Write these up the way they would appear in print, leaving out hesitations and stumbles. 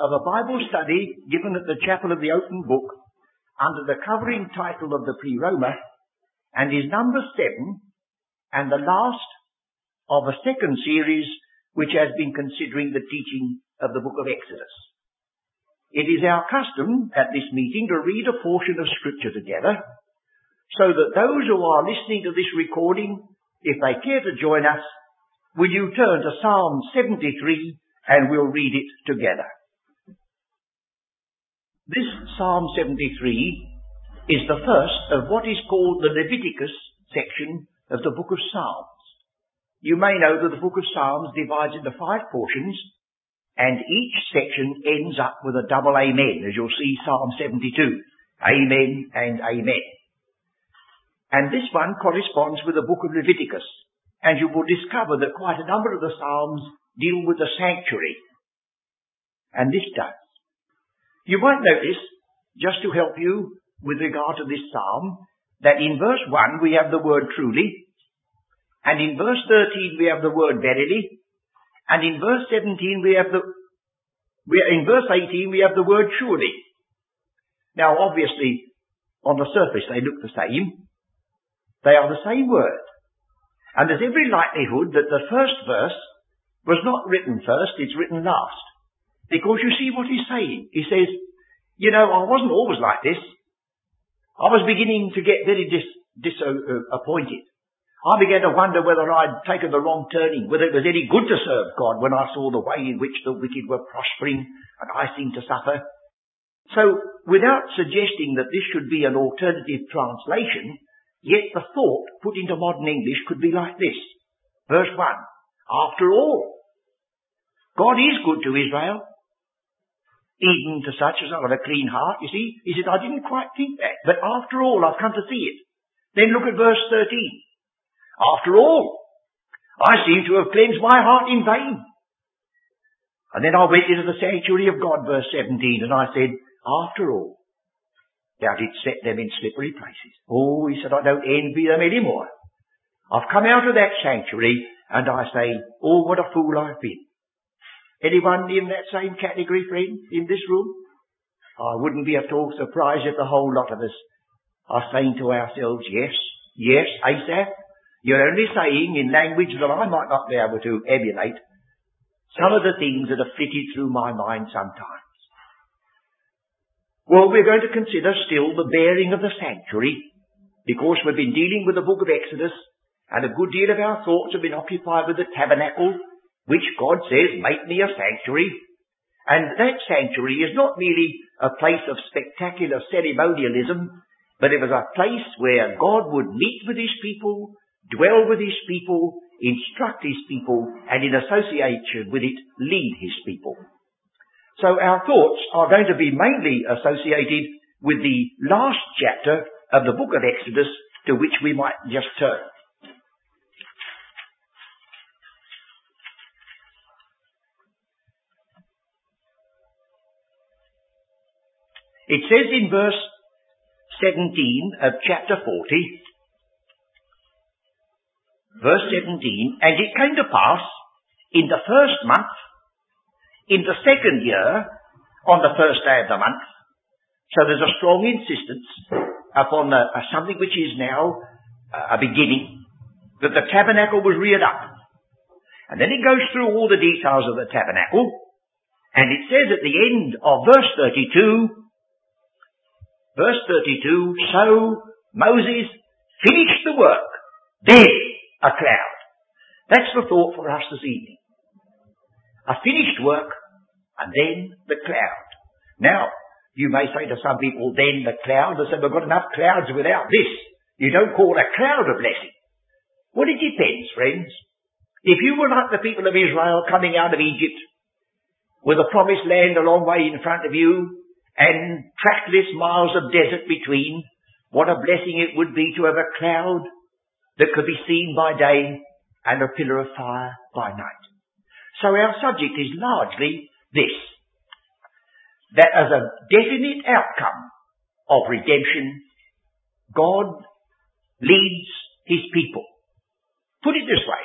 of a Bible study given at the Chapel of the Open Book under the covering title of the Pre-Roma, and is number 7 and the last of a second series which has been considering the teaching of the Book of Exodus. It is our custom at this meeting to read a portion of Scripture together, so that those who are listening to this recording, if they care to join us, will you turn to Psalm 73 and we'll read it together. This Psalm 73 is the first of what is called the Leviticus section of the Book of Psalms. You may know that the Book of Psalms divides into 5 portions, and each section ends up with a double amen, as you'll see Psalm 72. Amen and amen. And this one corresponds with the Book of Leviticus, and you will discover that quite a number of the Psalms deal with the sanctuary, and this does. You might notice, just to help you with regard to this psalm, that in verse 1 we have the word truly, and in verse 13 we have the word verily, and in verse 17 in verse 18 we have the word surely. Now obviously, on the surface they look the same. They are the same word. And there's every likelihood that the first verse was not written first, it's written last. Because you see what he's saying. He says, you know, I wasn't always like this. I was beginning to get very disappointed. I began to wonder whether I'd taken the wrong turning, whether it was any good to serve God when I saw the way in which the wicked were prospering and I seemed to suffer. So, without suggesting that this should be an alternative translation, yet the thought put into modern English could be like this. Verse 1, after all, God is good to Israel, even to such as have a clean heart, you see. He said, I didn't quite think that, but after all, I've come to see it. Then look at verse 13. After all, I seem to have cleansed my heart in vain. And then I went into the sanctuary of God, verse 17, and I said, after all, thou didst set them in slippery places. Oh, he said, I don't envy them anymore. I've come out of that sanctuary, and I say, oh, what a fool I've been. Anyone in that same category, friend, in this room? I wouldn't be at all surprised if the whole lot of us are saying to ourselves, yes, yes, Asaph, you're only saying in language that I might not be able to emulate some of the things that have flitted through my mind sometimes. Well, we're going to consider still the bearing of the sanctuary, because we've been dealing with the Book of Exodus, and a good deal of our thoughts have been occupied with the tabernacle, which God says, make me a sanctuary. And that sanctuary is not merely a place of spectacular ceremonialism, but it was a place where God would meet with his people, dwell with his people, instruct his people, and in association with it, lead his people. So our thoughts are going to be mainly associated with the last chapter of the Book of Exodus, to which we might just turn. It says in verse 17 of chapter 40, verse 17, and it came to pass in the first month, in the second year, on the first day of the month. So there's a strong insistence upon something which is now a beginning, that the tabernacle was reared up. And then it goes through all the details of the tabernacle, and it says at the end of verse 32, so Moses finished the work, then a cloud. That's the thought for us this evening. A finished work, and then the cloud. Now, you may say to some people, then the cloud, they say, we've got enough clouds without this. You don't call a cloud a blessing. Well, it depends, friends. If you were like the people of Israel coming out of Egypt, with the promised land a long way in front of you, and trackless miles of desert between, what a blessing it would be to have a cloud that could be seen by day and a pillar of fire by night. So our subject is largely this, that as a definite outcome of redemption, God leads his people. Put it this way,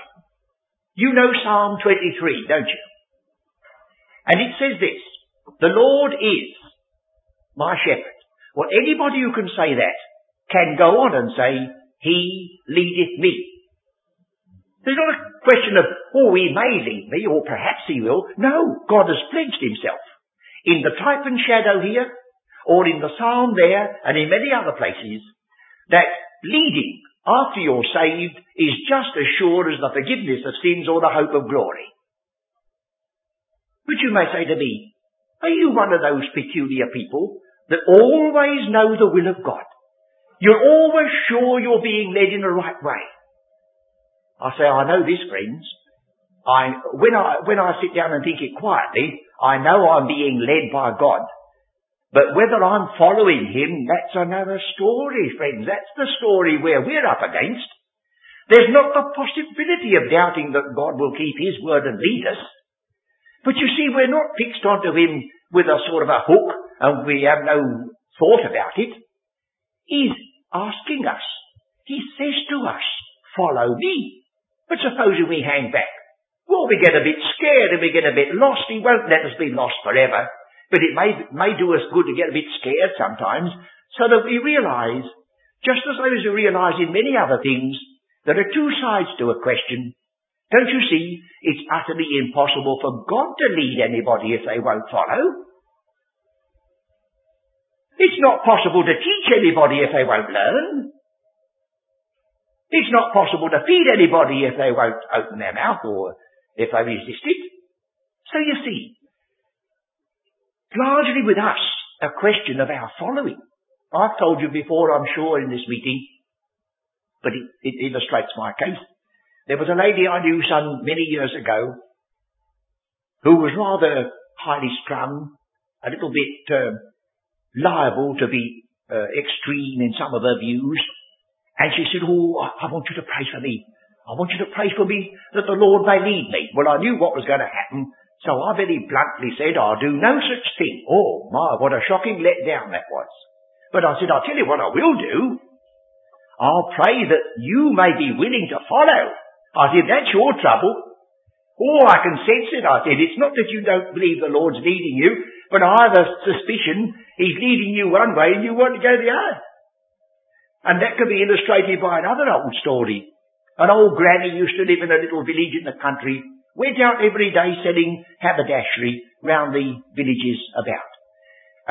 you know Psalm 23, don't you? And it says this, The Lord is my shepherd. Well, anybody who can say that can go on and say, He leadeth me. There's not a question of, oh, He may lead me, or perhaps He will. No, God has pledged Himself. In the type and shadow here, or in the psalm there, and in many other places, that leading after you're saved is just as sure as the forgiveness of sins or the hope of glory. But you may say to me, are you one of those peculiar people that always know the will of God? You're always sure you're being led in the right way. I say, I know this, friends. When I sit down and think it quietly, I know I'm being led by God. But whether I'm following Him, that's another story, friends. That's the story where we're up against. There's not the possibility of doubting that God will keep His word and lead us. But you see, we're not fixed onto Him with a sort of a hook, and we have no thought about it. He's asking us. He says to us, follow me. But supposing we hang back, well, we get a bit scared and we get a bit lost. He won't let us be lost forever. But it may do us good to get a bit scared sometimes, so that we realise, just as those who realise in many other things, there are two sides to a question. Don't you see, it's utterly impossible for God to lead anybody if they won't follow. It's not possible to teach anybody if they won't learn. It's not possible to feed anybody if they won't open their mouth or if they resist it. So you see, largely with us, a question of our following. I've told you before, I'm sure, in this meeting, but it illustrates my case. There was a lady I knew some many years ago who was rather highly strung, a little bit liable to be extreme in some of her views, and she said, oh, I want you to pray for me. I want you to pray for me that the Lord may lead me. Well, I knew what was going to happen, so I very bluntly said, I'll do no such thing. Oh, my, what a shocking letdown that was. But I said, I'll tell you what I will do. I'll pray that you may be willing to follow. I said, that's your trouble. Oh, I can sense it, I said. It's not that you don't believe the Lord's leading you, but I have a suspicion He's leading you one way and you want to go the other. And that can be illustrated by another old story. An old granny used to live in a little village in the country, went out every day selling haberdashery round the villages about.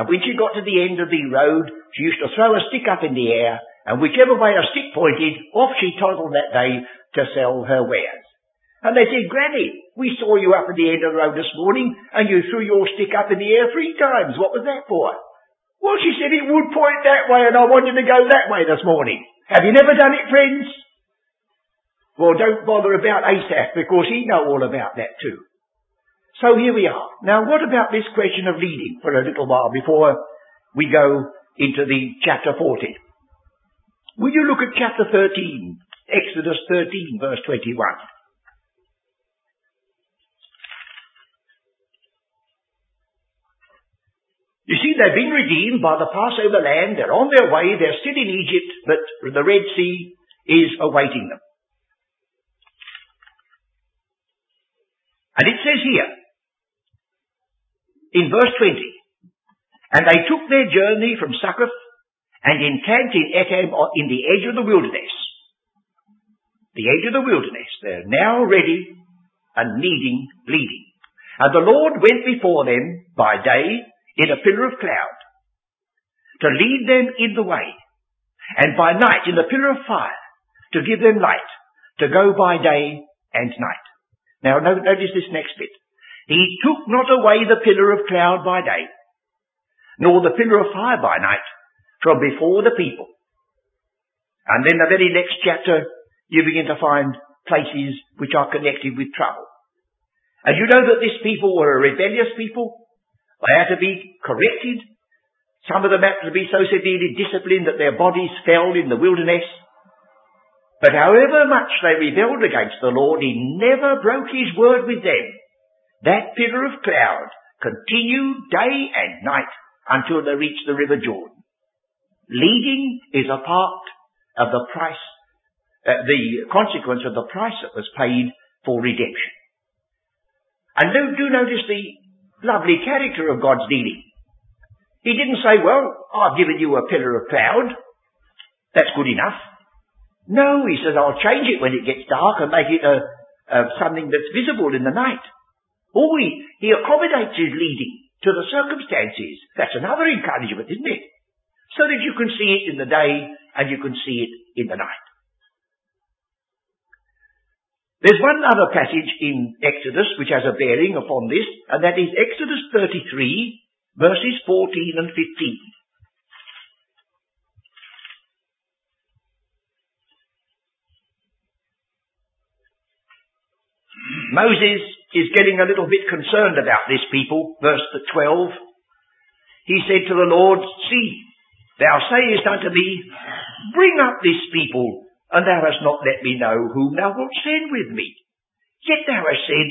And when she got to the end of the road, she used to throw a stick up in the air, and whichever way her stick pointed, off she toddled that day to sell her wares. And they said, Granny, we saw you up at the end of the road this morning, and you threw your stick up in the air 3 times. What was that for? Well, she said, it would point that way, and I wanted to go that way this morning. Have you never done it, friends? Well, don't bother about Asaph, because he know all about that too. So here we are. Now, what about this question of leading for a little while before we go into the chapter 40? Will you look at chapter 13, Exodus 13, verse 21? You see, they've been redeemed by the Passover lamb. They're on their way. They're still in Egypt, but the Red Sea is awaiting them. And it says here, in verse 20, and they took their journey from Succoth and encamped in Etham in the edge of the wilderness. The edge of the wilderness. They're now ready and needing leading. And the Lord went before them by day in a pillar of cloud to lead them in the way, and by night in a pillar of fire to give them light, to go by day and night. Now, notice this next bit. He took not away the pillar of cloud by day, nor the pillar of fire by night, from before the people. And then the very next chapter, you begin to find places which are connected with trouble. And you know that this people were a rebellious people. They had to be corrected. Some of them had to be so severely disciplined that their bodies fell in the wilderness. But however much they rebelled against the Lord, He never broke His word with them. That pillar of cloud continued day and night until they reached the River Jordan. Leading is a part of the price, the consequence of the price that was paid for redemption. And do notice the lovely character of God's dealing. He didn't say, well, I've given you a pillar of cloud. That's good enough. No, he says, I'll change it when it gets dark and make it something that's visible in the night. Or he accommodates his leading to the circumstances. That's another encouragement, isn't it? So that you can see it in the day and you can see it in the night. There's one other passage in Exodus which has a bearing upon this, and that is Exodus 33, verses 14 and 15. Moses is getting a little bit concerned about this people, verse 12. He said to the Lord, See, thou sayest unto me, Bring up this people, and thou hast not let me know whom thou wilt send with me. Yet thou hast said,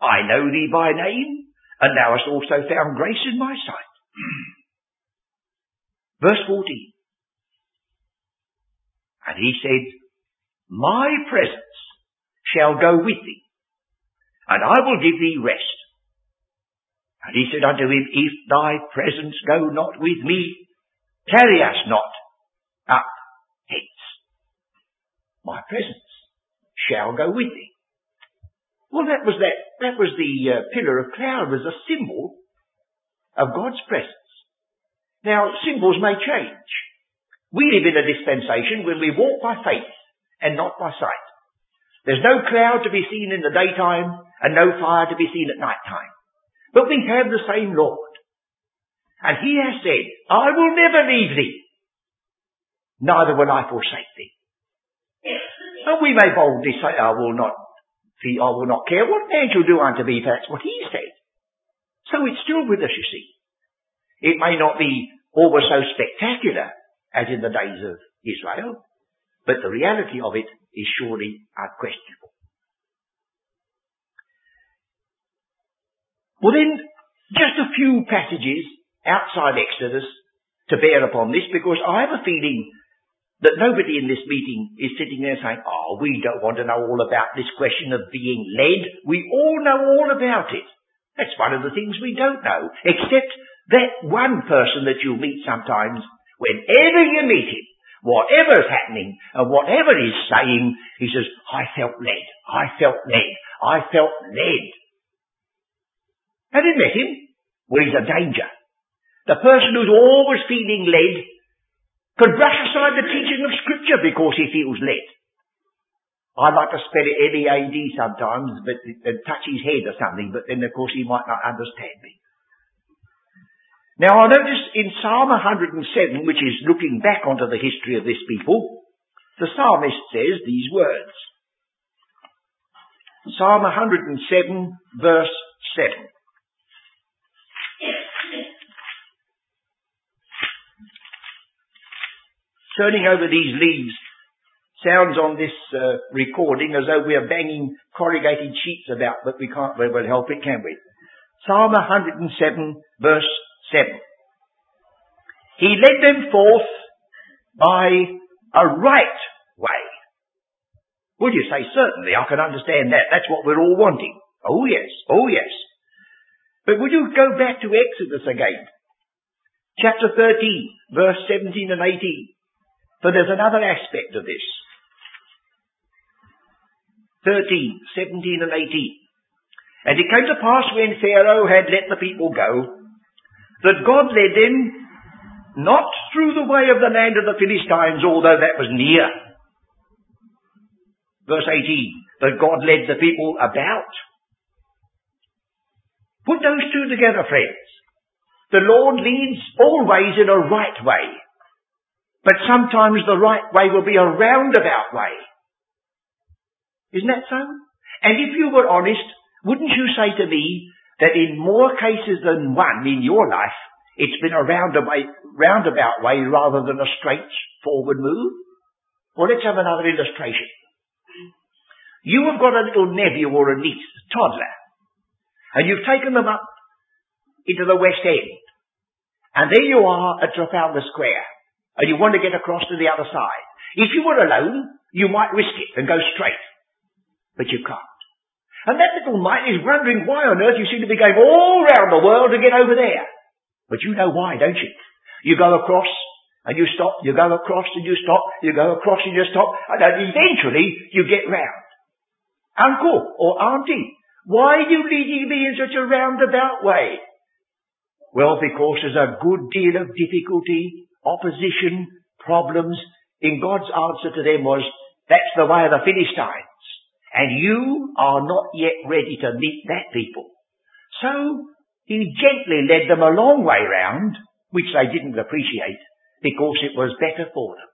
I know thee by name, and thou hast also found grace in my sight. Verse 14. And he said, My presence shall go with thee, and I will give thee rest. And he said unto him, If thy presence go not with me, carry us not up hence. My presence shall go with thee. Well, that was the pillar of cloud, was a symbol of God's presence. Now, symbols may change. We live in a dispensation when we walk by faith and not by sight. There's no cloud to be seen in the daytime and no fire to be seen at night time. But we have the same Lord. And he has said, I will never leave thee, neither will I forsake thee. And we may boldly say, I will not care what man shall do unto me, for that's what he said. So it's still with us, you see. It may not be always so spectacular as in the days of Israel, but the reality of it is surely unquestionable. Well then, just a few passages outside Exodus to bear upon this, because I have a feeling that nobody in this meeting is sitting there saying, we don't want to know all about this question of being led. We all know all about it. That's one of the things we don't know, except that one person that you meet sometimes, whenever you meet him, whatever's happening and whatever he's saying, he says, I felt led, I felt led, I felt led. Have you met him? Well, he's a danger. The person who's always feeling led could brush aside the teaching of Scripture because he feels led. I like to spell it L-E-A-D sometimes, but and touch his head or something, but then, of course, he might not understand me. Now, I notice in Psalm 107, which is looking back onto the history of this people, the psalmist says these words. Psalm 107, verse 7. Turning over these leaves sounds on this recording as though we are banging corrugated sheets about, but we can't very well help it, can we? Psalm 107, verse 7. He led them forth by a right way. Would you say, certainly, I can understand that. That's what we're all wanting. Oh, yes. Oh, yes. But would you go back to Exodus again? Chapter 13, verse 17 and 18. But there's another aspect of this. 13, 17 and 18. And it came to pass when Pharaoh had let the people go, that God led them not through the way of the land of the Philistines, although that was near. Verse 18, that God led the people about. Put those two together, friends. The Lord leads always in a right way. But sometimes the right way will be a roundabout way. Isn't that so? And if you were honest, wouldn't you say to me that in more cases than one in your life, it's been a roundabout way rather than a straightforward move? Well, let's have another illustration. You have got a little nephew or a niece, a toddler, and you've taken them up into the West End. And there you are at Trafalgar Square. And you want to get across to the other side. If you were alone, you might risk it and go straight. But you can't. And that little mite is wondering why on earth you seem to be going all round the world to get over there. But you know why, don't you? You go across and you stop, you go across and you stop, you go across and you stop, and eventually you get round. Uncle or auntie, why are you leading me in such a roundabout way? Well, because there's a good deal of difficulty, opposition, problems, in God's answer to them was, that's the way of the Philistines, and you are not yet ready to meet that people. So he gently led them a long way round, which they didn't appreciate, because it was better for them.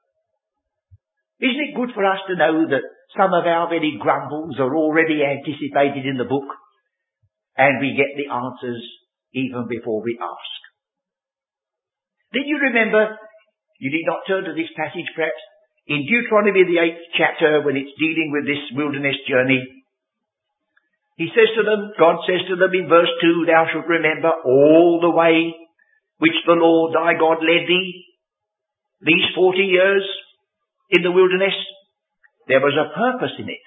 Isn't it good for us to know that some of our very grumbles are already anticipated in the book, and we get the answers even before we ask? Did you remember, you need not turn to this passage perhaps, in Deuteronomy the 8th chapter, when it's dealing with this wilderness journey, he says to them, God says to them in verse 2, thou shalt remember all the way which the Lord thy God led thee, these 40 years in the wilderness. There was a purpose in it.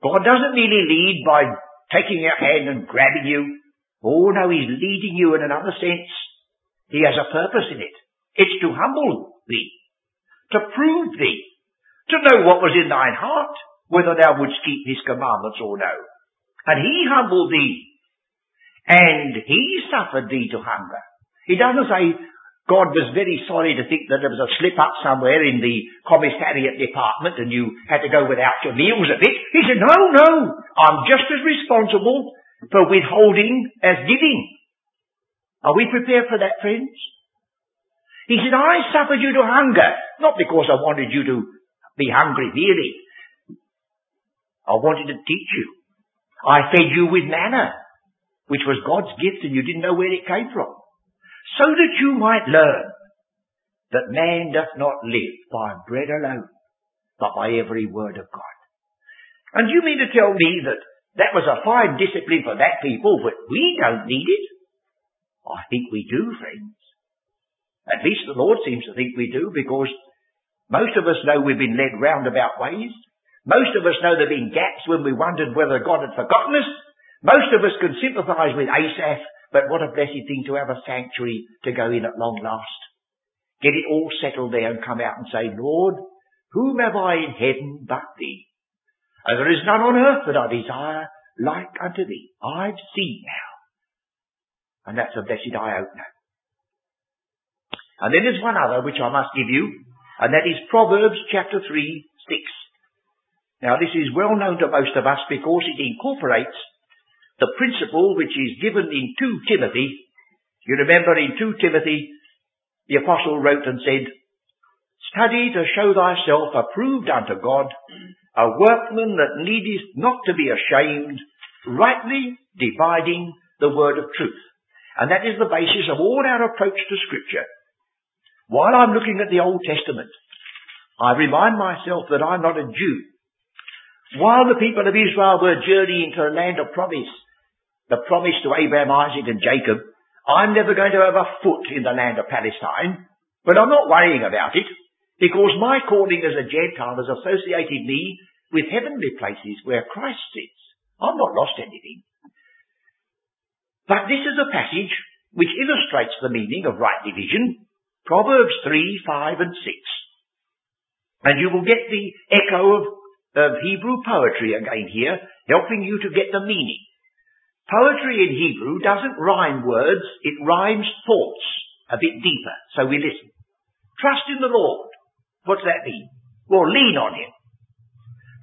God doesn't merely lead by taking your hand and grabbing you. Oh no, he's leading you in another sense. He has a purpose in it. It's to humble thee, to prove thee, to know what was in thine heart, whether thou wouldst keep his commandments or no. And he humbled thee, and he suffered thee to hunger. He doesn't say God was very sorry to think that there was a slip-up somewhere in the commissariat department and you had to go without your meals a bit. He said, no, I'm just as responsible for withholding as giving. Are we prepared for that, friends? He said, I suffered you to hunger, not because I wanted you to be hungry merely. I wanted to teach you. I fed you with manna, which was God's gift and you didn't know where it came from, so that you might learn that man doth not live by bread alone, but by every word of God. And you mean to tell me that that was a fine discipline for that people, but we don't need it? I think we do, friends. At least the Lord seems to think we do, because most of us know we've been led roundabout ways. Most of us know there have been gaps when we wondered whether God had forgotten us. Most of us can sympathise with Asaph, but what a blessed thing to have a sanctuary to go in at long last. Get it all settled there and come out and say, Lord, whom have I in heaven but thee? And there is none on earth that I desire like unto thee. I've seen now. And that's a blessed eye-opener. And then there's one other which I must give you, and that is Proverbs chapter 3, 6. Now this is well known to most of us because it incorporates the principle which is given in 2 Timothy. You remember in 2 Timothy, the apostle wrote and said, study to show thyself approved unto God, a workman that needeth not to be ashamed, rightly dividing the word of truth. And that is the basis of all our approach to Scripture. While I'm looking at the Old Testament, I remind myself that I'm not a Jew. While the people of Israel were journeying to a land of promise, the promise to Abraham, Isaac and Jacob, I'm never going to have a foot in the land of Palestine, but I'm not worrying about it, because my calling as a Gentile has associated me with heavenly places where Christ sits. I've not lost anything. But this is a passage which illustrates the meaning of right division, Proverbs 3, 5 and 6. And you will get the echo of Hebrew poetry again here, helping you to get the meaning. Poetry in Hebrew doesn't rhyme words, it rhymes thoughts a bit deeper, so we listen. Trust in the Lord. What's that mean? Well, lean on him.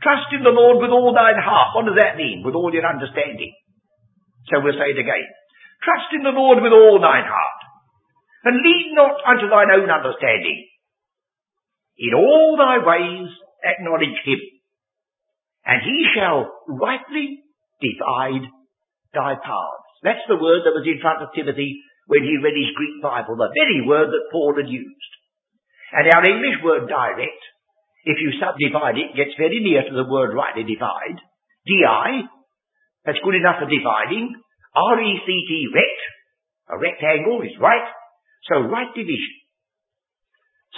Trust in the Lord with all thine heart. What does that mean? With all your understanding. So we'll say it again. Trust in the Lord with all thine heart. And lean not unto thine own understanding. In all thy ways acknowledge him, and he shall rightly divide thy paths. That's the word that was in front of Timothy when he read his Greek Bible, the very word that Paul had used. And our English word direct, if you subdivide it, gets very near to the word rightly divide. DI, that's good enough for dividing. RECT, rect, a rectangle is right. So right division.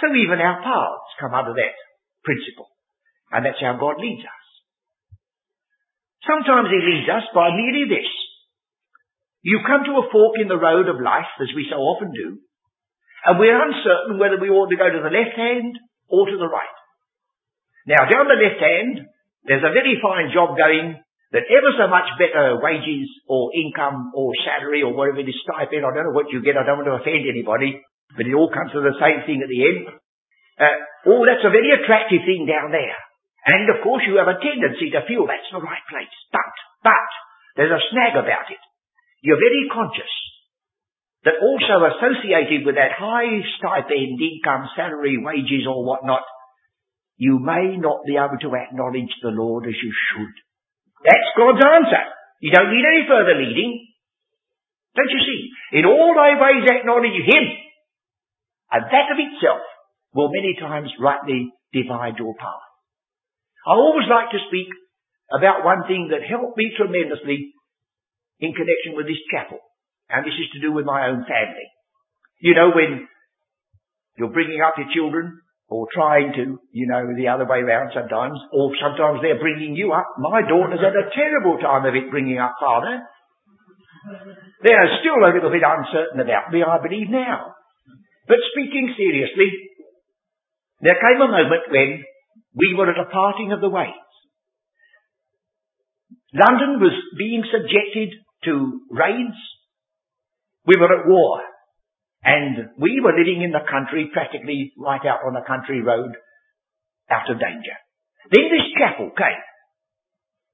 So even our paths come under that principle. And that's how God leads us. Sometimes he leads us by merely this. You come to a fork in the road of life, as we so often do, and we're uncertain whether we ought to go to the left hand or to the right. Now, down the left hand, there's a very fine job going that ever so much better wages or income or salary or whatever it is, stipend, I don't know what you get, I don't want to offend anybody, but it all comes to the same thing at the end. Oh, that's a very attractive thing down there. And, of course, you have a tendency to feel that's the right place. But, there's a snag about it. You're very conscious that also associated with that high stipend, income, salary, wages or whatnot, you may not be able to acknowledge the Lord as you should. That's God's answer. You don't need any further leading. Don't you see? In all thy ways acknowledge him. And that of itself will many times rightly divide your path. I always like to speak about one thing that helped me tremendously in connection with this chapel. And this is to do with my own family. You know, when you're bringing up your children, or trying to, you know, the other way around sometimes, or sometimes they're bringing you up. My daughter's had a terrible time of it bringing up father. They're still a little bit uncertain about me, I believe, now. But speaking seriously, there came a moment when we were at a parting of the ways. London was being subjected to raids. We were at war, and we were living in the country, practically right out on a country road, out of danger. Then this chapel came.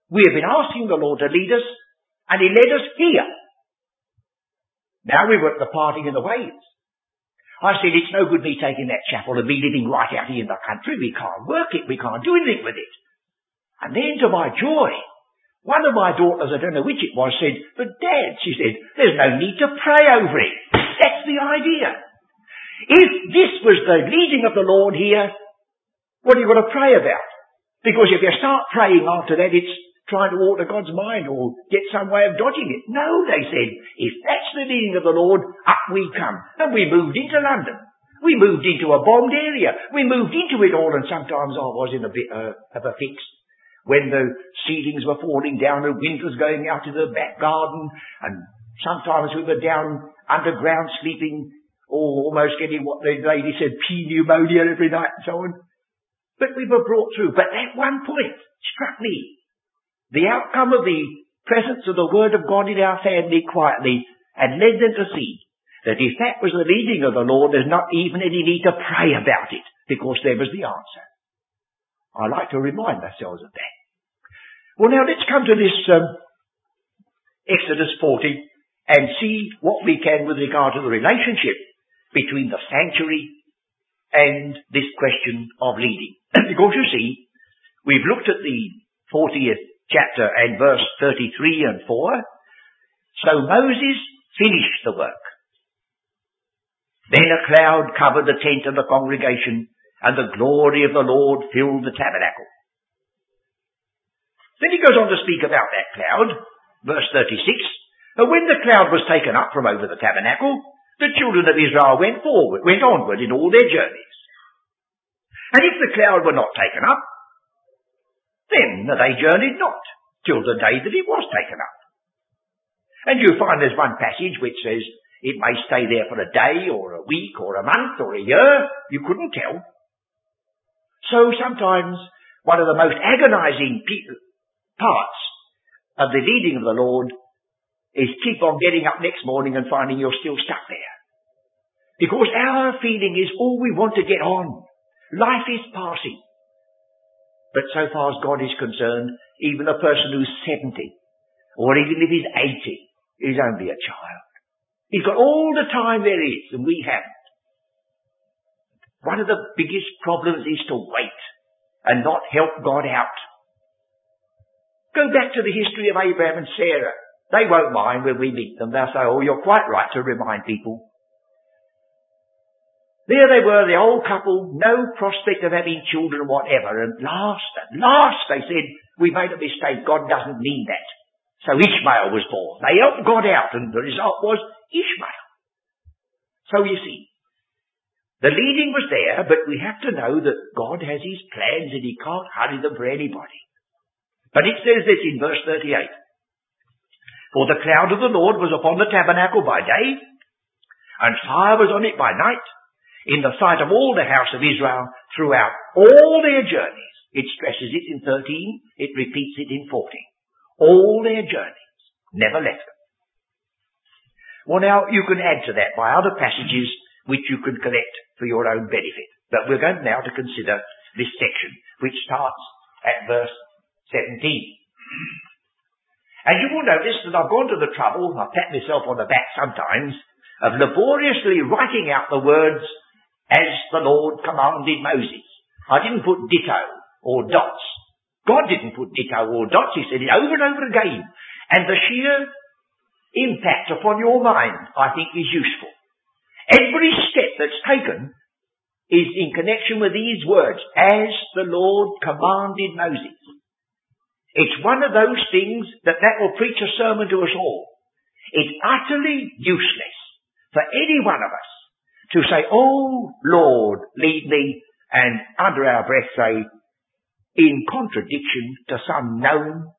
We have been asking the Lord to lead us, and he led us here. Now we were at the parting of the ways. I said, it's no good me taking that chapel and me living right out here in the country. We can't work it. We can't do anything with it. And then, to my joy, one of my daughters, I don't know which it was, said, but Dad, she said, there's no need to pray over it. That's the idea. If this was the leading of the Lord here, what are you going to pray about? Because if you start praying after that, it's trying to alter God's mind or get some way of dodging it. No, they said, if that's the leading of the Lord, up we come. And we moved into London. We moved into a bombed area. We moved into it all, and sometimes I was in a bit of a fix. When the ceilings were falling down and wind was going out to the back garden, and sometimes we were down underground sleeping, or almost getting what the lady said, pneumonia every night and so on. But we were brought through. But that one point struck me. The outcome of the presence of the Word of God in our family quietly had led them to see that if that was the leading of the Lord, there's not even any need to pray about it, because there was the answer. I like to remind ourselves of that. Well, now let's come to this Exodus 40 and see what we can with regard to the relationship between the sanctuary and this question of leading. Because you see, we've looked at the 40th chapter and verse 33 and 4. So Moses finished the work. Then a cloud covered the tent of the congregation, and the glory of the Lord filled the tabernacle. Then he goes on to speak about that cloud, verse 36. And when the cloud was taken up from over the tabernacle, the children of Israel went onward in all their journeys. And if the cloud were not taken up, then they journeyed not, till the day that it was taken up. And you find there's one passage which says it may stay there for a day, or a week, or a month, or a year. You couldn't tell. So sometimes one of the most agonizing parts of the leading of the Lord is keep on getting up next morning and finding you're still stuck there. Because our feeling is, oh, we want to get on. Life is passing. But so far as God is concerned, even a person who's 70, or even if he's 80, is only a child. He's got all the time there is, and we haven't. One of the biggest problems is to wait and not help God out. Go back to the history of Abraham and Sarah. They won't mind when we meet them. They'll say, oh, you're quite right to remind people. There they were, the old couple, no prospect of having children or whatever. And at last, they said, we made a mistake. God doesn't mean that. So Ishmael was born. They helped God out, and the result was Ishmael. So you see, the leading was there, but we have to know that God has his plans and he can't hurry them for anybody. But it says this in verse 38. For the cloud of the Lord was upon the tabernacle by day, and fire was on it by night, in the sight of all the house of Israel throughout all their journeys. It stresses it in 13, it repeats it in 40. All their journeys, never left them. Well, now, you can add to that by other passages which you can collect for your own benefit. But we're going now to consider this section, which starts at verse 17. And you will notice that I've gone to the trouble, I pat myself on the back sometimes, of laboriously writing out the words, as the Lord commanded Moses. I didn't put ditto or dots. God didn't put ditto or dots. He said it over and over again. And the sheer impact upon your mind, I think, is useful. Every step that's taken is in connection with these words, as the Lord commanded Moses. It's one of those things that will preach a sermon to us all. It's utterly useless for any one of us to say, "Oh, Lord, lead me," and under our breath say, in contradiction to some known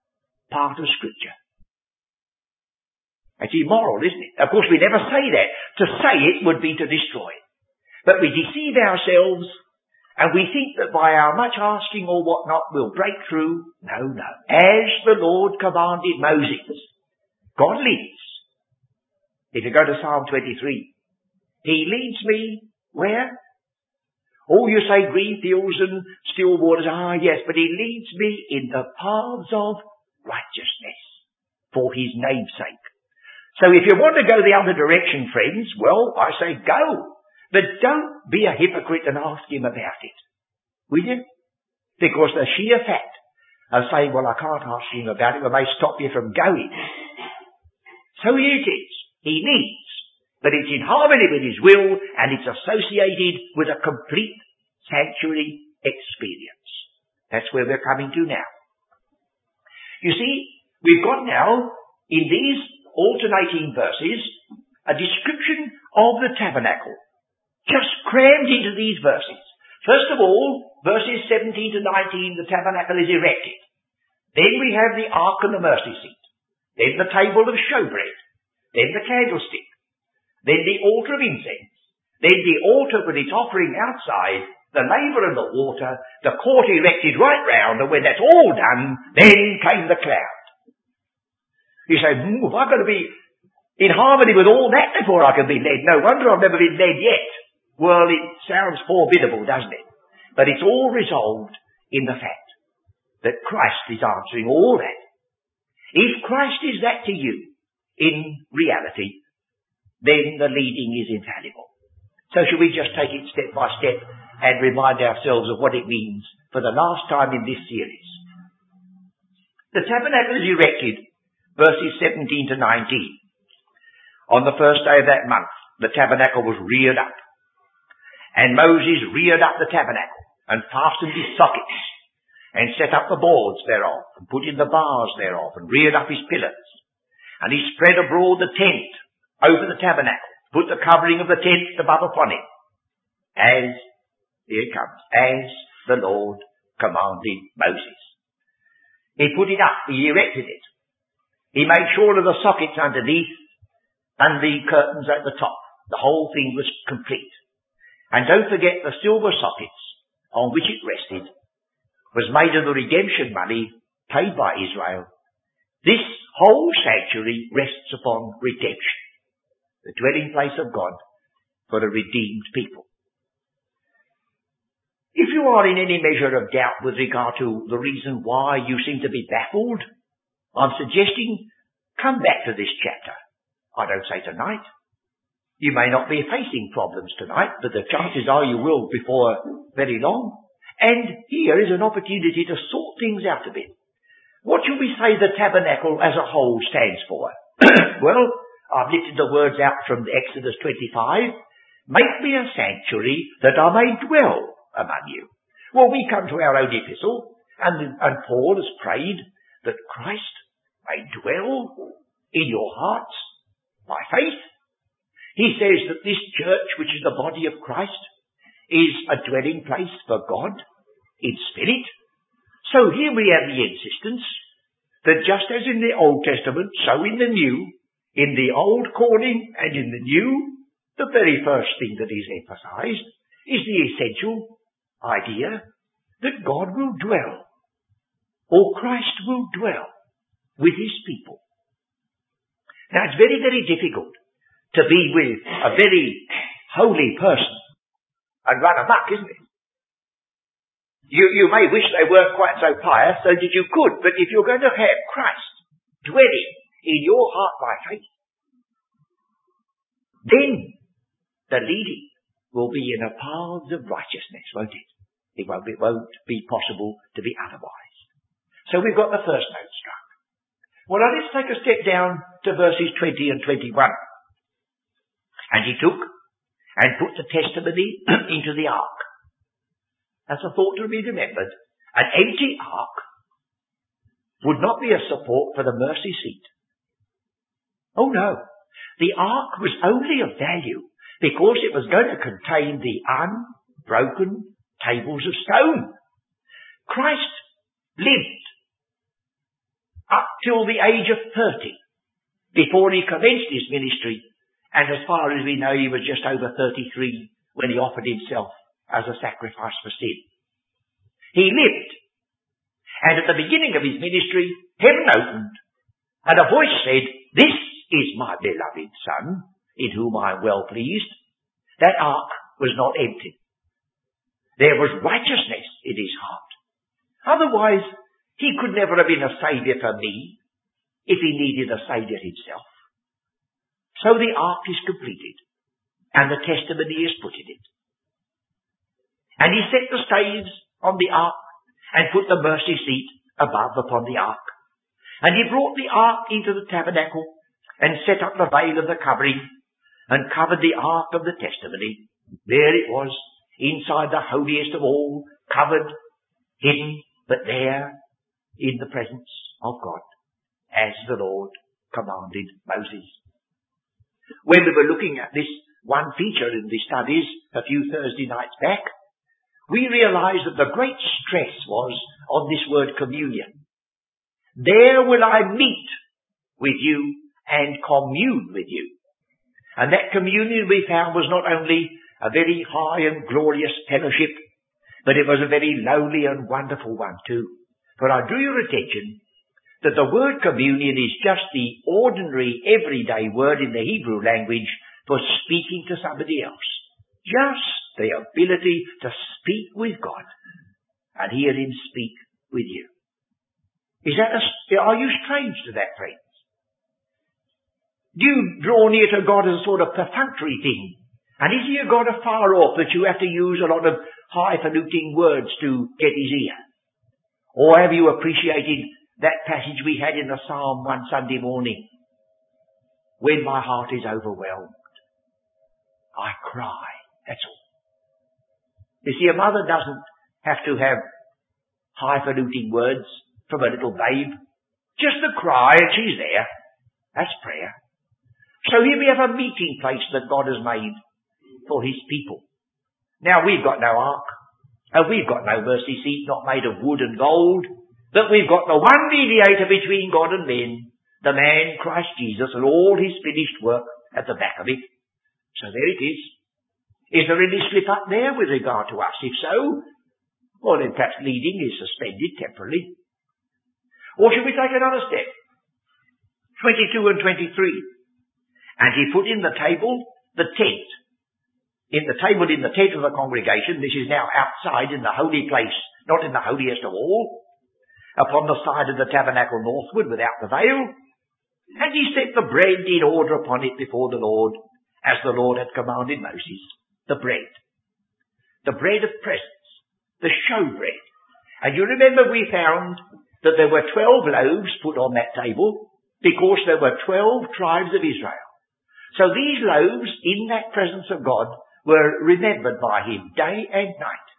part of Scripture. It's immoral, isn't it? Of course, we never say that. To say it would be to destroy it. But we deceive ourselves, and we think that by our much asking or whatnot, we'll break through. No. As the Lord commanded Moses, God leads. If you go to Psalm 23, He leads me where? Oh, you say green fields and still waters. Ah, yes, but He leads me in the paths of righteousness for His name's sake. So if you want to go the other direction, friends, well, I say go. But don't be a hypocrite and ask Him about it, will you? Because the sheer fact of saying, "Well, I can't ask Him about it," well, may stop you from going. So it is. He leads. But it's in harmony with His will, and it's associated with a complete sanctuary experience. That's where we're coming to now. You see, we've got now, in these alternating verses, a description of the tabernacle, just crammed into these verses. First of all, verses 17 to 19, the tabernacle is erected. Then we have the ark and the mercy seat. Then the table of showbread. Then the candlestick. Then the altar of incense. Then the altar with its offering outside, the laver and the water, the court erected right round, and when that's all done, then came the cloud. You say, if I've got to be in harmony with all that before I can be led, no wonder I've never been led yet. Well, it sounds formidable, doesn't it? But it's all resolved in the fact that Christ is answering all that. If Christ is that to you, in reality, then the leading is infallible. So shall we just take it step by step and remind ourselves of what it means for the last time in this series? The tabernacle is erected, verses 17 to 19. On the first day of that month, the tabernacle was reared up. And Moses reared up the tabernacle, and fastened his sockets, and set up the boards thereof, and put in the bars thereof, and reared up his pillars. And he spread abroad the tent over the tabernacle, put the covering of the tent above upon it, as the Lord commanded Moses. He put it up, he erected it. He made sure of the sockets underneath, and the curtains at the top. The whole thing was complete. And don't forget, the silver sockets on which it rested was made of the redemption money paid by Israel. This whole sanctuary rests upon redemption, the dwelling place of God for a redeemed people. If you are in any measure of doubt with regard to the reason why you seem to be baffled, I'm suggesting come back to this chapter. I don't say tonight. You may not be facing problems tonight, but the chances are you will before very long. And here is an opportunity to sort things out a bit. What shall we say the tabernacle as a whole stands for? Well, I've lifted the words out from Exodus 25. Make me a sanctuary that I may dwell among you. Well, we come to our own epistle, and Paul has prayed that Christ may dwell in your hearts by faith. He says that this church, which is the body of Christ, is a dwelling place for God in spirit. So here we have the insistence that just as in the Old Testament, so in the New, in the old calling and in the new, the very first thing that is emphasized is the essential idea that God will dwell, or Christ will dwell with his people. Now it's very, very difficult to be with a very holy person and run amok, isn't it? You may wish they weren't quite so pious so that you could, but if you're going to have Christ dwelling in your heart by faith, then the leading will be in the paths of righteousness, won't it? It won't be possible to be otherwise. So we've got the first note struck. Well, now let's take a step down to verses 20 and 21. And he took and put the testimony into the ark. That's a thought to be remembered. An empty ark would not be a support for the mercy seat. Oh no. The ark was only of value because it was going to contain the unbroken tables of stone. Christ lived up till the age of 30 before he commenced his ministry, and as far as we know he was just over 33 when he offered himself as a sacrifice for sin. He lived. And at the beginning of his ministry, heaven opened, and a voice said, "This is my beloved Son, in whom I am well pleased." That ark was not empty. There was righteousness in his heart. Otherwise, he could never have been a saviour for me if he needed a saviour himself. So the ark is completed, and the testimony is put in it. And he set the staves on the ark and put the mercy seat above upon the ark. And he brought the ark into the tabernacle and set up the veil of the covering and covered the ark of the testimony. There it was, inside the holiest of all, covered, hidden, but there in the presence of God, as the Lord commanded Moses. When we were looking at this one feature in the studies a few Thursday nights back, we realize that the great stress was on this word communion. There will I meet with you and commune with you. And that communion we found was not only a very high and glorious fellowship, but it was a very lowly and wonderful one too. For I drew your attention that the word communion is just the ordinary, everyday word in the Hebrew language for speaking to somebody else. Just the ability to speak with God and hear him speak with you. Are you strange to that, friends? Do you draw near to God as a sort of perfunctory thing? And is he a God afar off that you have to use a lot of highfalutin words to get his ear? Or have you appreciated that passage we had in the Psalm one Sunday morning? When my heart is overwhelmed, I cry. That's all. You see, a mother doesn't have to have highfalutin words from a little babe. Just the cry and she's there. That's prayer. So here we have a meeting place that God has made for his people. Now we've got no ark, and we've got no mercy seat, not made of wood and gold, but we've got the one mediator between God and men, the man Christ Jesus, and all his finished work at the back of it. So there it is. Is there any slip up there with regard to us? If so, well then perhaps leading is suspended temporarily. Or should we take another step? 22 and 23. And he put in the table the tent. In the table in the tent of the congregation, this is now outside in the holy place, not in the holiest of all, upon the side of the tabernacle northward without the veil. And he set the bread in order upon it before the Lord, as the Lord had commanded Moses. The bread of presence, the showbread. And you remember we found that there were 12 loaves put on that table because there were 12 tribes of Israel. So these loaves in that presence of God were remembered by him day and night.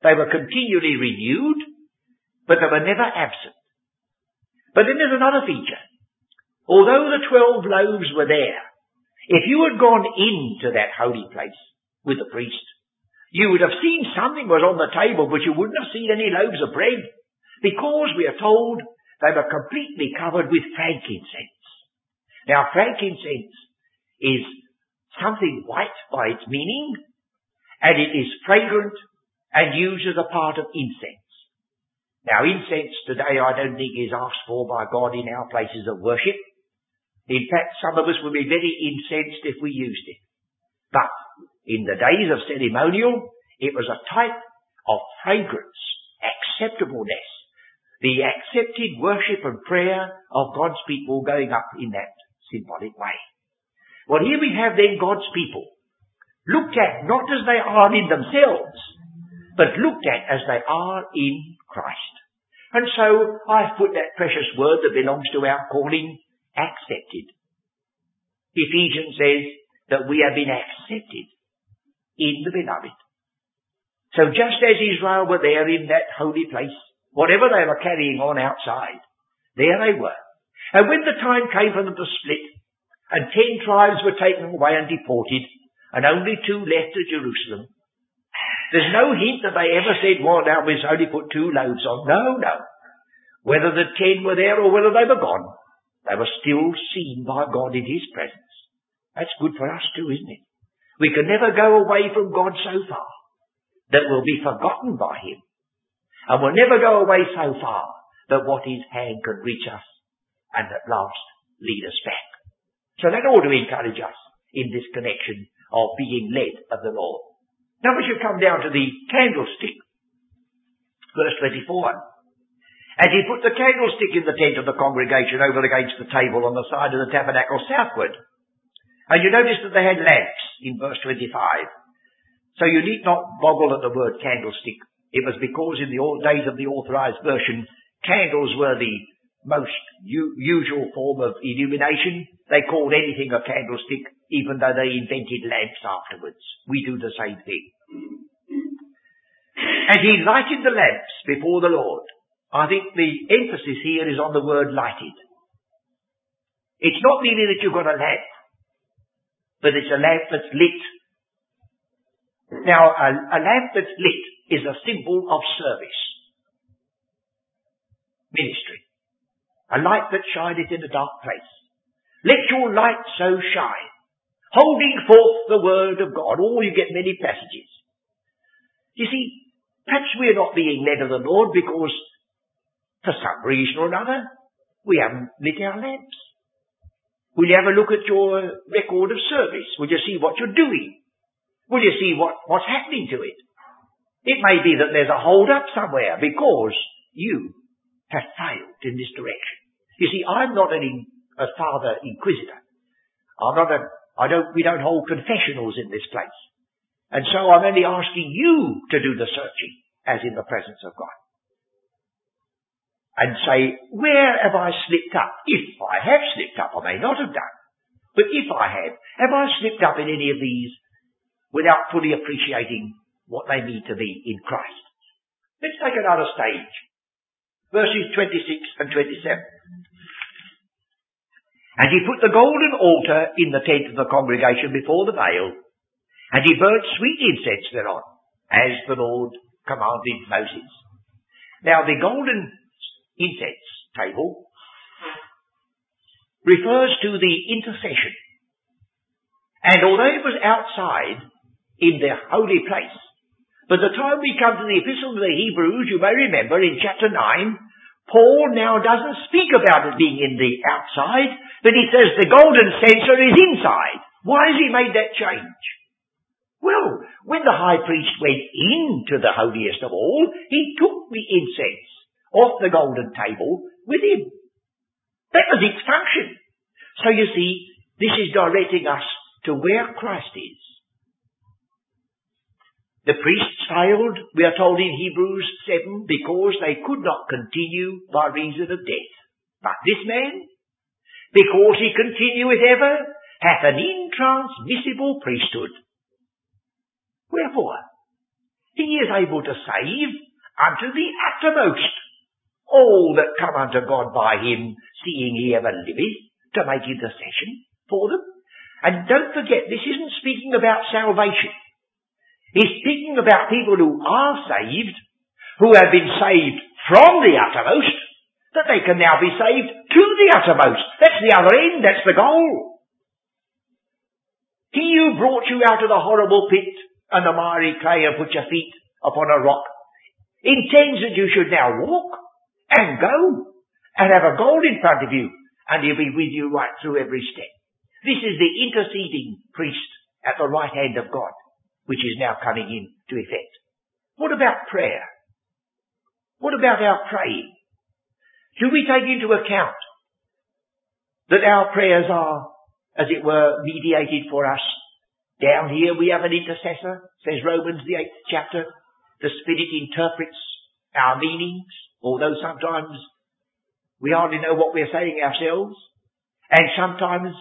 They were continually renewed, but they were never absent. But then there's another feature. Although the 12 loaves were there, if you had gone into that holy place with the priest, you would have seen something was on the table, but you wouldn't have seen any loaves of bread. because we are told they were completely covered with frankincense. Now, frankincense is something white by its meaning, and it is fragrant and used as a part of incense. Now, incense today I don't think is asked for by God in our places of worship. In fact, some of us would be very incensed if we used it. But in the days of ceremonial, it was a type of fragrance, acceptableness, the accepted worship and prayer of God's people going up in that symbolic way. Well, here we have then God's people, looked at not as they are in themselves, but looked at as they are in Christ. And so I've put that precious word that belongs to our calling, accepted. Ephesians says that we have been accepted in the beloved. So just as Israel were there in that holy place, whatever they were carrying on outside, there they were. And when the time came for them to split, and 10 tribes were taken away and deported, and only 2 left at Jerusalem, there's no hint that they ever said, well, now we've only put 2 loaves on. No. Whether the 10 were there or whether they were gone, they were still seen by God in His presence. That's good for us too, isn't it? We can never go away from God so far that we'll be forgotten by Him. And we'll never go away so far that what His hand can reach us and at last lead us back. So that ought to encourage us in this connection of being led of the Lord. Now we should come down to the candlestick. Verse 24. And he put the candlestick in the tent of the congregation over against the table on the side of the tabernacle southward. And you notice that they had lamps in verse 25. So you need not boggle at the word candlestick. It was because in the old days of the Authorized Version, candles were the most usual form of illumination. They called anything a candlestick, even though they invented lamps afterwards. We do the same thing. And he lighted the lamps before the Lord. I think the emphasis here is on the word lighted. It's not merely that you've got a lamp, but it's a lamp that's lit. Now, a lamp that's lit is a symbol of service, ministry. A light that shineth in a dark place. Let your light so shine, holding forth the word of God. Or you get many passages. You see, perhaps we're not being led of the Lord because, for some reason or another, we haven't lit our lamps. Will you have a look at your record of service? Will you see what you're doing? Will you see what's happening to it? It may be that there's a hold-up somewhere because you have failed in this direction. You see, I'm not a father inquisitor. We don't hold confessionals in this place. And so I'm only asking you to do the searching, as in the presence of God. And say, where have I slipped up? If I have slipped up, I may not have done. But if I have I slipped up in any of these without fully appreciating what they mean to me in Christ? Let's take another stage. Verses 26 and 27. And he put the golden altar in the tent of the congregation before the veil, and he burnt sweet incense thereon, as the Lord commanded Moses. Now the golden incense table refers to the intercession. And although it was outside in the holy place, but the time we come to the Epistle to the Hebrews, you may remember in chapter 9, Paul now doesn't speak about it being in the outside, but he says the golden censer is inside. Why has he made that change? Well, when the high priest went into the holiest of all, he took the incense off the golden table with him. That was its function. So you see, this is directing us to where Christ is. The priests failed, we are told in Hebrews 7, because they could not continue by reason of death. But this man, because he continueth ever, hath an intransmissible priesthood. Wherefore, he is able to save unto the uttermost all that come unto God by him, seeing he ever liveth, to make intercession for them. And don't forget, this isn't speaking about salvation. He's speaking about people who are saved, who have been saved from the uttermost, that they can now be saved to the uttermost. That's the other end. That's the goal. He who brought you out of the horrible pit and the miry clay and put your feet upon a rock intends that you should now walk and go and have a goal in front of you, and he'll be with you right through every step. This is the interceding priest at the right hand of God, which is now coming in to effect. What about prayer? What about our praying? Do we take into account that our prayers are, as it were, mediated for us? Down here we have an intercessor, says Romans the 8th chapter. The Spirit interprets our meanings, although sometimes we hardly know what we're saying ourselves. And sometimes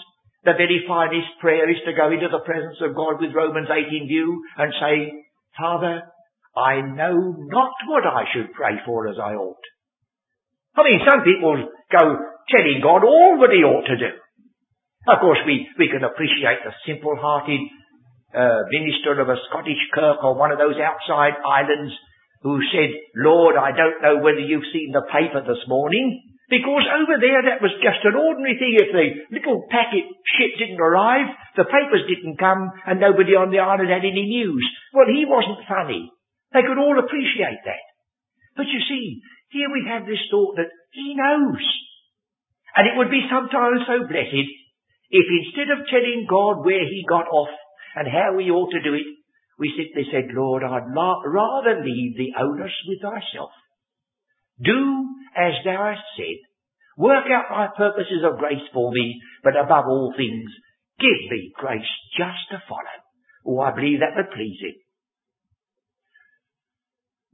the very finest prayer is to go into the presence of God with Romans 8 in view and say, Father, I know not what I should pray for as I ought. I mean, some people go telling God all that he ought to do. Of course, we can appreciate the simple-hearted minister of a Scottish kirk or one of those outside islands who said, Lord, I don't know whether you've seen the paper this morning, because over there that was just an ordinary thing. If the little packet ship didn't arrive, the papers didn't come, and nobody on the island had any news. Well, he wasn't funny. They could all appreciate that. But you see, here we have this thought that he knows. And it would be sometimes so blessed if instead of telling God where he got off and how he ought to do it, we simply said, Lord, I'd rather leave the onus with thyself. Do as thou hast said. Work out thy purposes of grace for me, but above all things, give me grace just to follow. Oh, I believe that would please him.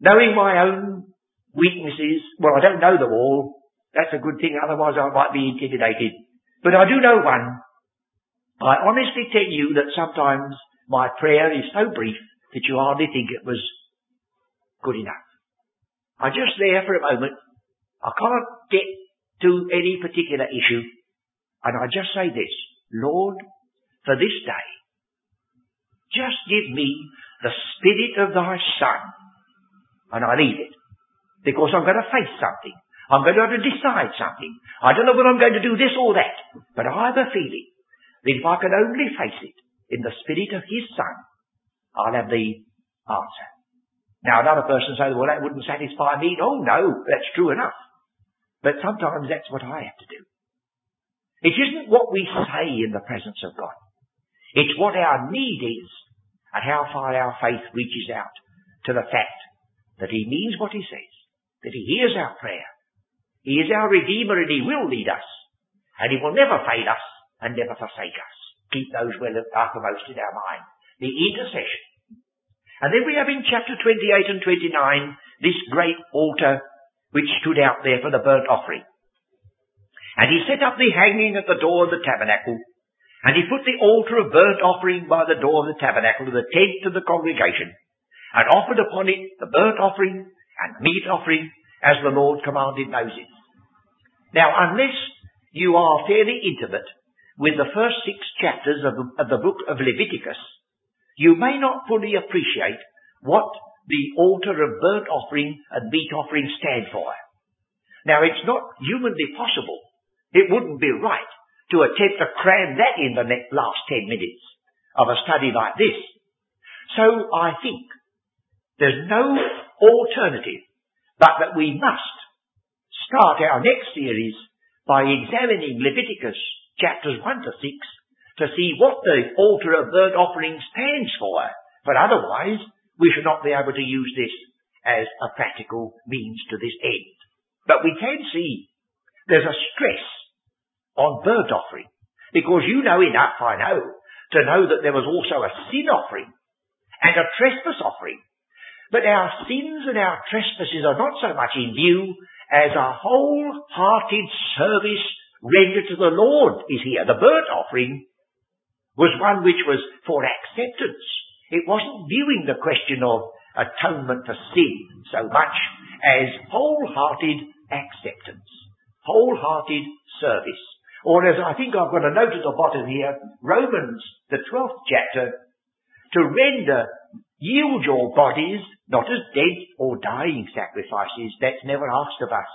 Knowing my own weaknesses, well, I don't know them all. That's a good thing, otherwise I might be intimidated. But I do know one. I honestly tell you that sometimes my prayer is so brief that you hardly think it was good enough. I'm just there for a moment. I can't get to any particular issue. And I just say this, Lord, for this day, just give me the Spirit of thy Son. And I need it, because I'm going to face something. I'm going to have to decide something. I don't know whether I'm going to do this or that, but I have a feeling that if I can only face it in the Spirit of his Son, I'll have the answer. Now, another person says, well, that wouldn't satisfy me. Oh, no, that's true enough. But sometimes that's what I have to do. It isn't what we say in the presence of God. It's what our need is and how far our faith reaches out to the fact that he means what he says, that he hears our prayer. He is our Redeemer and he will lead us, and he will never fail us and never forsake us. Keep those well uppermost in our mind. The intercession. And then we have in chapter 28 and 29 this great altar which stood out there for the burnt offering. And he set up the hanging at the door of the tabernacle, and he put the altar of burnt offering by the door of the tabernacle to the tent of the congregation, and offered upon it the burnt offering and the meat offering, as the Lord commanded Moses. Now, unless you are fairly intimate with the first 6 chapters of the book of Leviticus, you may not fully appreciate what the altar of burnt offering and meat offering stand for. Now, it's not humanly possible. It wouldn't be right to attempt to cram that in the last 10 minutes of a study like this. So, I think there's no alternative but that we must start our next series by examining Leviticus chapters 1 to 6 to see what the altar of burnt offering stands for. But otherwise, we should not be able to use this as a practical means to this end. But we can see there's a stress on burnt offering, because you know enough, I know, to know that there was also a sin offering and a trespass offering. But our sins and our trespasses are not so much in view as a wholehearted service rendered to the Lord is here. The burnt offering was one which was for acceptance. It wasn't viewing the question of atonement for sin so much as wholehearted acceptance, wholehearted service. Or as I think I've got a note at the bottom here, Romans, the 12th chapter, to render yield your bodies, not as dead or dying sacrifices. That's never asked of us.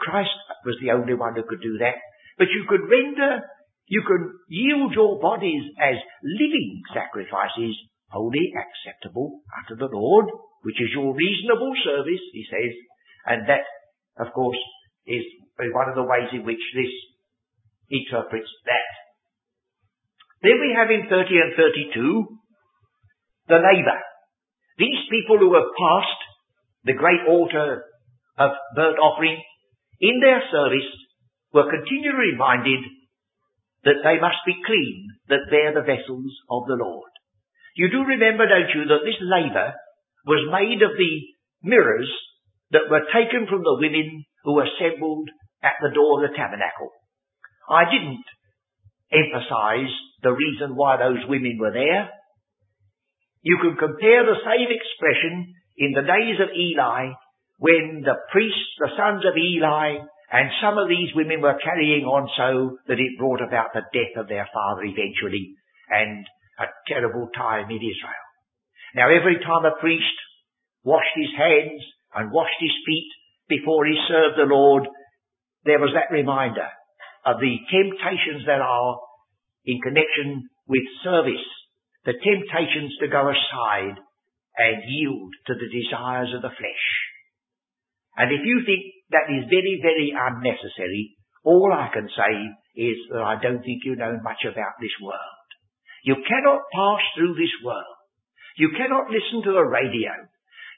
Christ was the only one who could do that. But you could yield your bodies as living sacrifices, holy, acceptable unto the Lord, which is your reasonable service, he says. And that, of course, is one of the ways in which this interprets that. Then we have in 30 and 32, the labour. These people who have passed the great altar of burnt offering, in their service, were continually reminded that they must be clean, that they're the vessels of the Lord. You do remember, don't you, that this labour was made of the mirrors that were taken from the women who assembled at the door of the tabernacle. I didn't emphasise the reason why those women were there. You can compare the same expression in the days of Eli, when the priests, the sons of Eli, and some of these women were carrying on so that it brought about the death of their father eventually, and a terrible time in Israel. Now every time a priest washed his hands and washed his feet before he served the Lord, there was that reminder of the temptations there are in connection with service, the temptations to go aside and yield to the desires of the flesh. And if you think that is very, very unnecessary, all I can say is that I don't think you know much about this world. You cannot pass through this world. You cannot listen to the radio.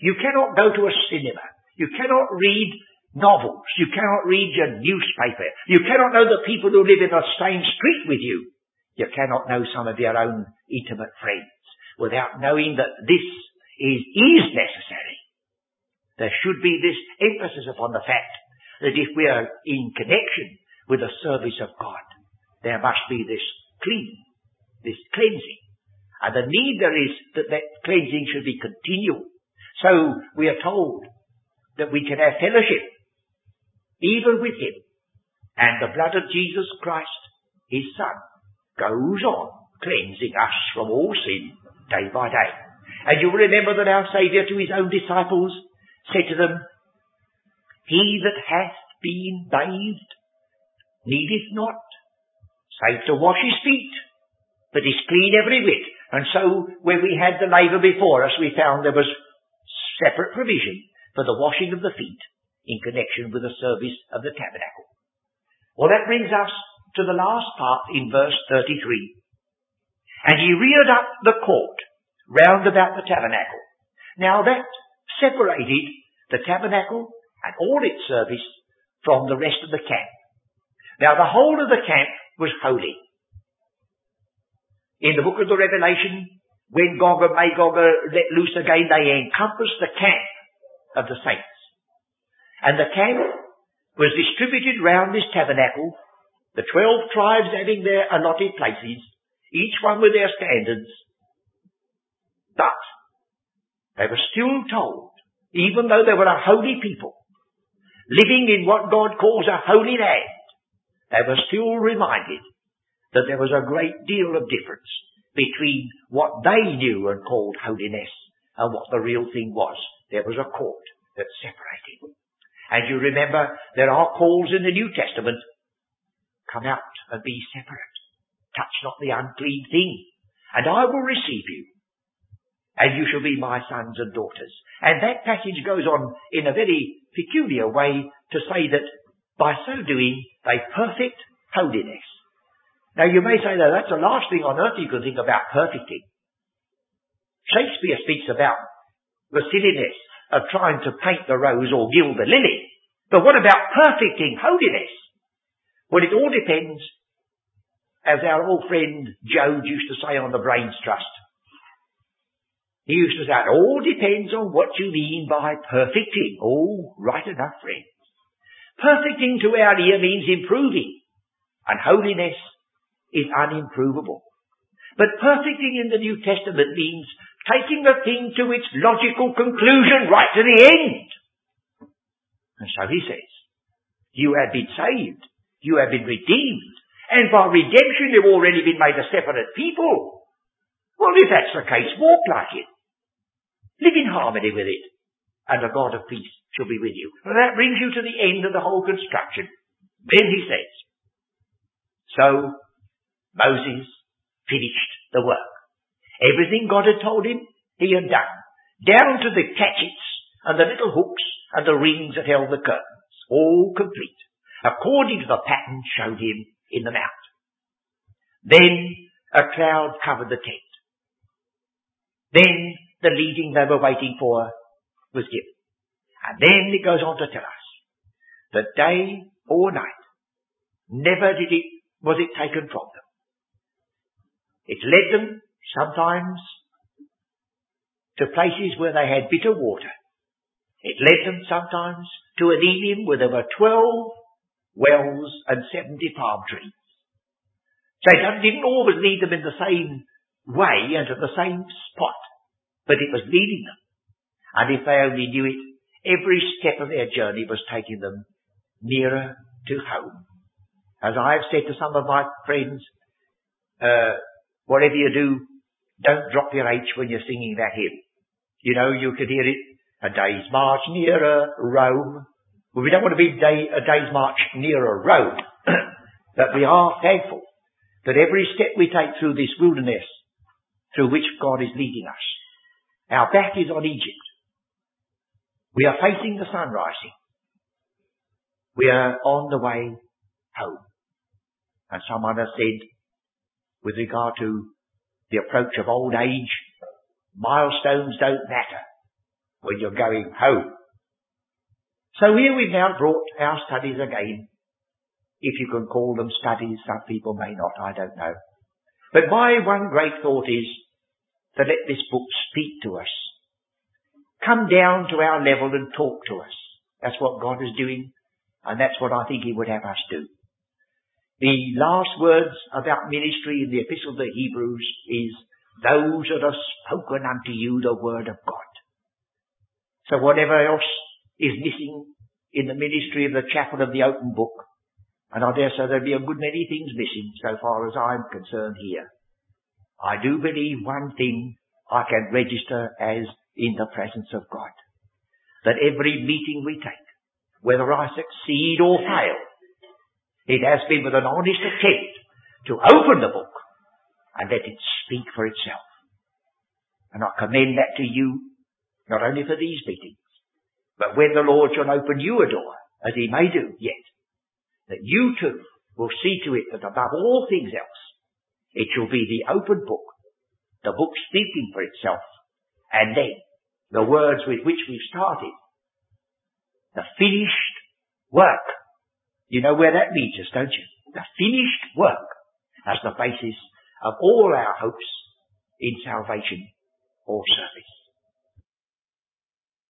You cannot go to a cinema. You cannot read novels. You cannot read your newspaper. You cannot know the people who live in the same street with you. You cannot know some of your own intimate friends without knowing that this is necessary. There should be this emphasis upon the fact that if we are in connection with the service of God, there must be this clean, this cleansing. And the need there is that that cleansing should be continual. So we are told that we can have fellowship even with Him. And the blood of Jesus Christ, His Son, goes on cleansing us from all sin day by day. And you will remember that our Saviour to His own disciples said to them, "He that hath been bathed needeth not, save to wash his feet, but is clean every whit." And so, when we had the labour before us, we found there was separate provision for the washing of the feet in connection with the service of the tabernacle. Well, that brings us to the last part in verse 33. "And he reared up the court round about the tabernacle." Now that separated the tabernacle and all its service from the rest of the camp. Now the whole of the camp was holy. In the book of the Revelation, when Gog and Magog are let loose again, they encompass the camp of the saints. And the camp was distributed round this tabernacle, the 12 tribes having their allotted places, each one with their standards. But they were still told, even though they were a holy people, living in what God calls a holy land, they were still reminded that there was a great deal of difference between what they knew and called holiness and what the real thing was. There was a court that separated. And you remember, there are calls in the New Testament, "Come out and be separate. Touch not the unclean thing, and I will receive you. And you shall be my sons and daughters." And that passage goes on in a very peculiar way to say that by so doing, they perfect holiness. Now you may say, "No, that's the last thing on earth you can think about perfecting." Shakespeare speaks about the silliness of trying to paint the rose or gild the lily. But what about perfecting holiness? Well, it all depends, as our old friend Joad used to say on the Brains Trust. He used to say, "It all depends on what you mean by perfecting." Oh, right enough, friends. Perfecting to our ear means improving, and holiness is unimprovable. But perfecting in the New Testament means taking the thing to its logical conclusion right to the end. And so he says, "You have been saved, you have been redeemed, and by redemption you've already been made a separate people." Well, if that's the case, walk like it. Live in harmony with it, and the God of peace shall be with you. And that brings you to the end of the whole construction. Then he says, so Moses finished the work. Everything God had told him, he had done, down to the catchets and the little hooks and the rings that held the curtains, all complete, according to the pattern showed him in the mount. Then a cloud covered the tent. Then the leading they were waiting for was given. And then it goes on to tell us that day or night, never did it, was it taken from them. It led them sometimes to places where they had bitter water. It led them sometimes to an Elim where there were 12 wells and 70 palm trees. So it didn't always lead them in the same way and to the same spot, but it was leading them. And if they only knew it, every step of their journey was taking them nearer to home. As I've said to some of my friends, whatever you do, don't drop your H when you're singing that hymn. You know, you could hear it, a day's march nearer Rome. Well, we don't want to be a day's march nearer Rome, but we are thankful that every step we take through this wilderness, through which God is leading us, our back is on Egypt. We are facing the sun rising. We are on the way home. And someone has said, with regard to the approach of old age, milestones don't matter when you're going home. So here we've now brought our studies again, if you can call them studies. Some people may not, I don't know. But my one great thought is to let this book speak to us, come down to our level and talk to us. That's what God is doing, and that's what I think he would have us do. The last words about ministry in the Epistle to the Hebrews is, those that have spoken unto you the word of God. So whatever else is missing in the ministry of the Chapel of the Open Book, and I dare say there'll be a good many things missing so far as I'm concerned here, I do believe one thing I can register as in the presence of God. That every meeting we take, whether I succeed or fail, it has been with an honest attempt to open the book and let it speak for itself. And I commend that to you, not only for these meetings, but when the Lord shall open you a door, as he may do yet, that you too will see to it that above all things else, it shall be the open book, the book speaking for itself, and then the words with which we've started, the finished work. You know where that leads us, don't you? The finished work as the basis of all our hopes in salvation or service.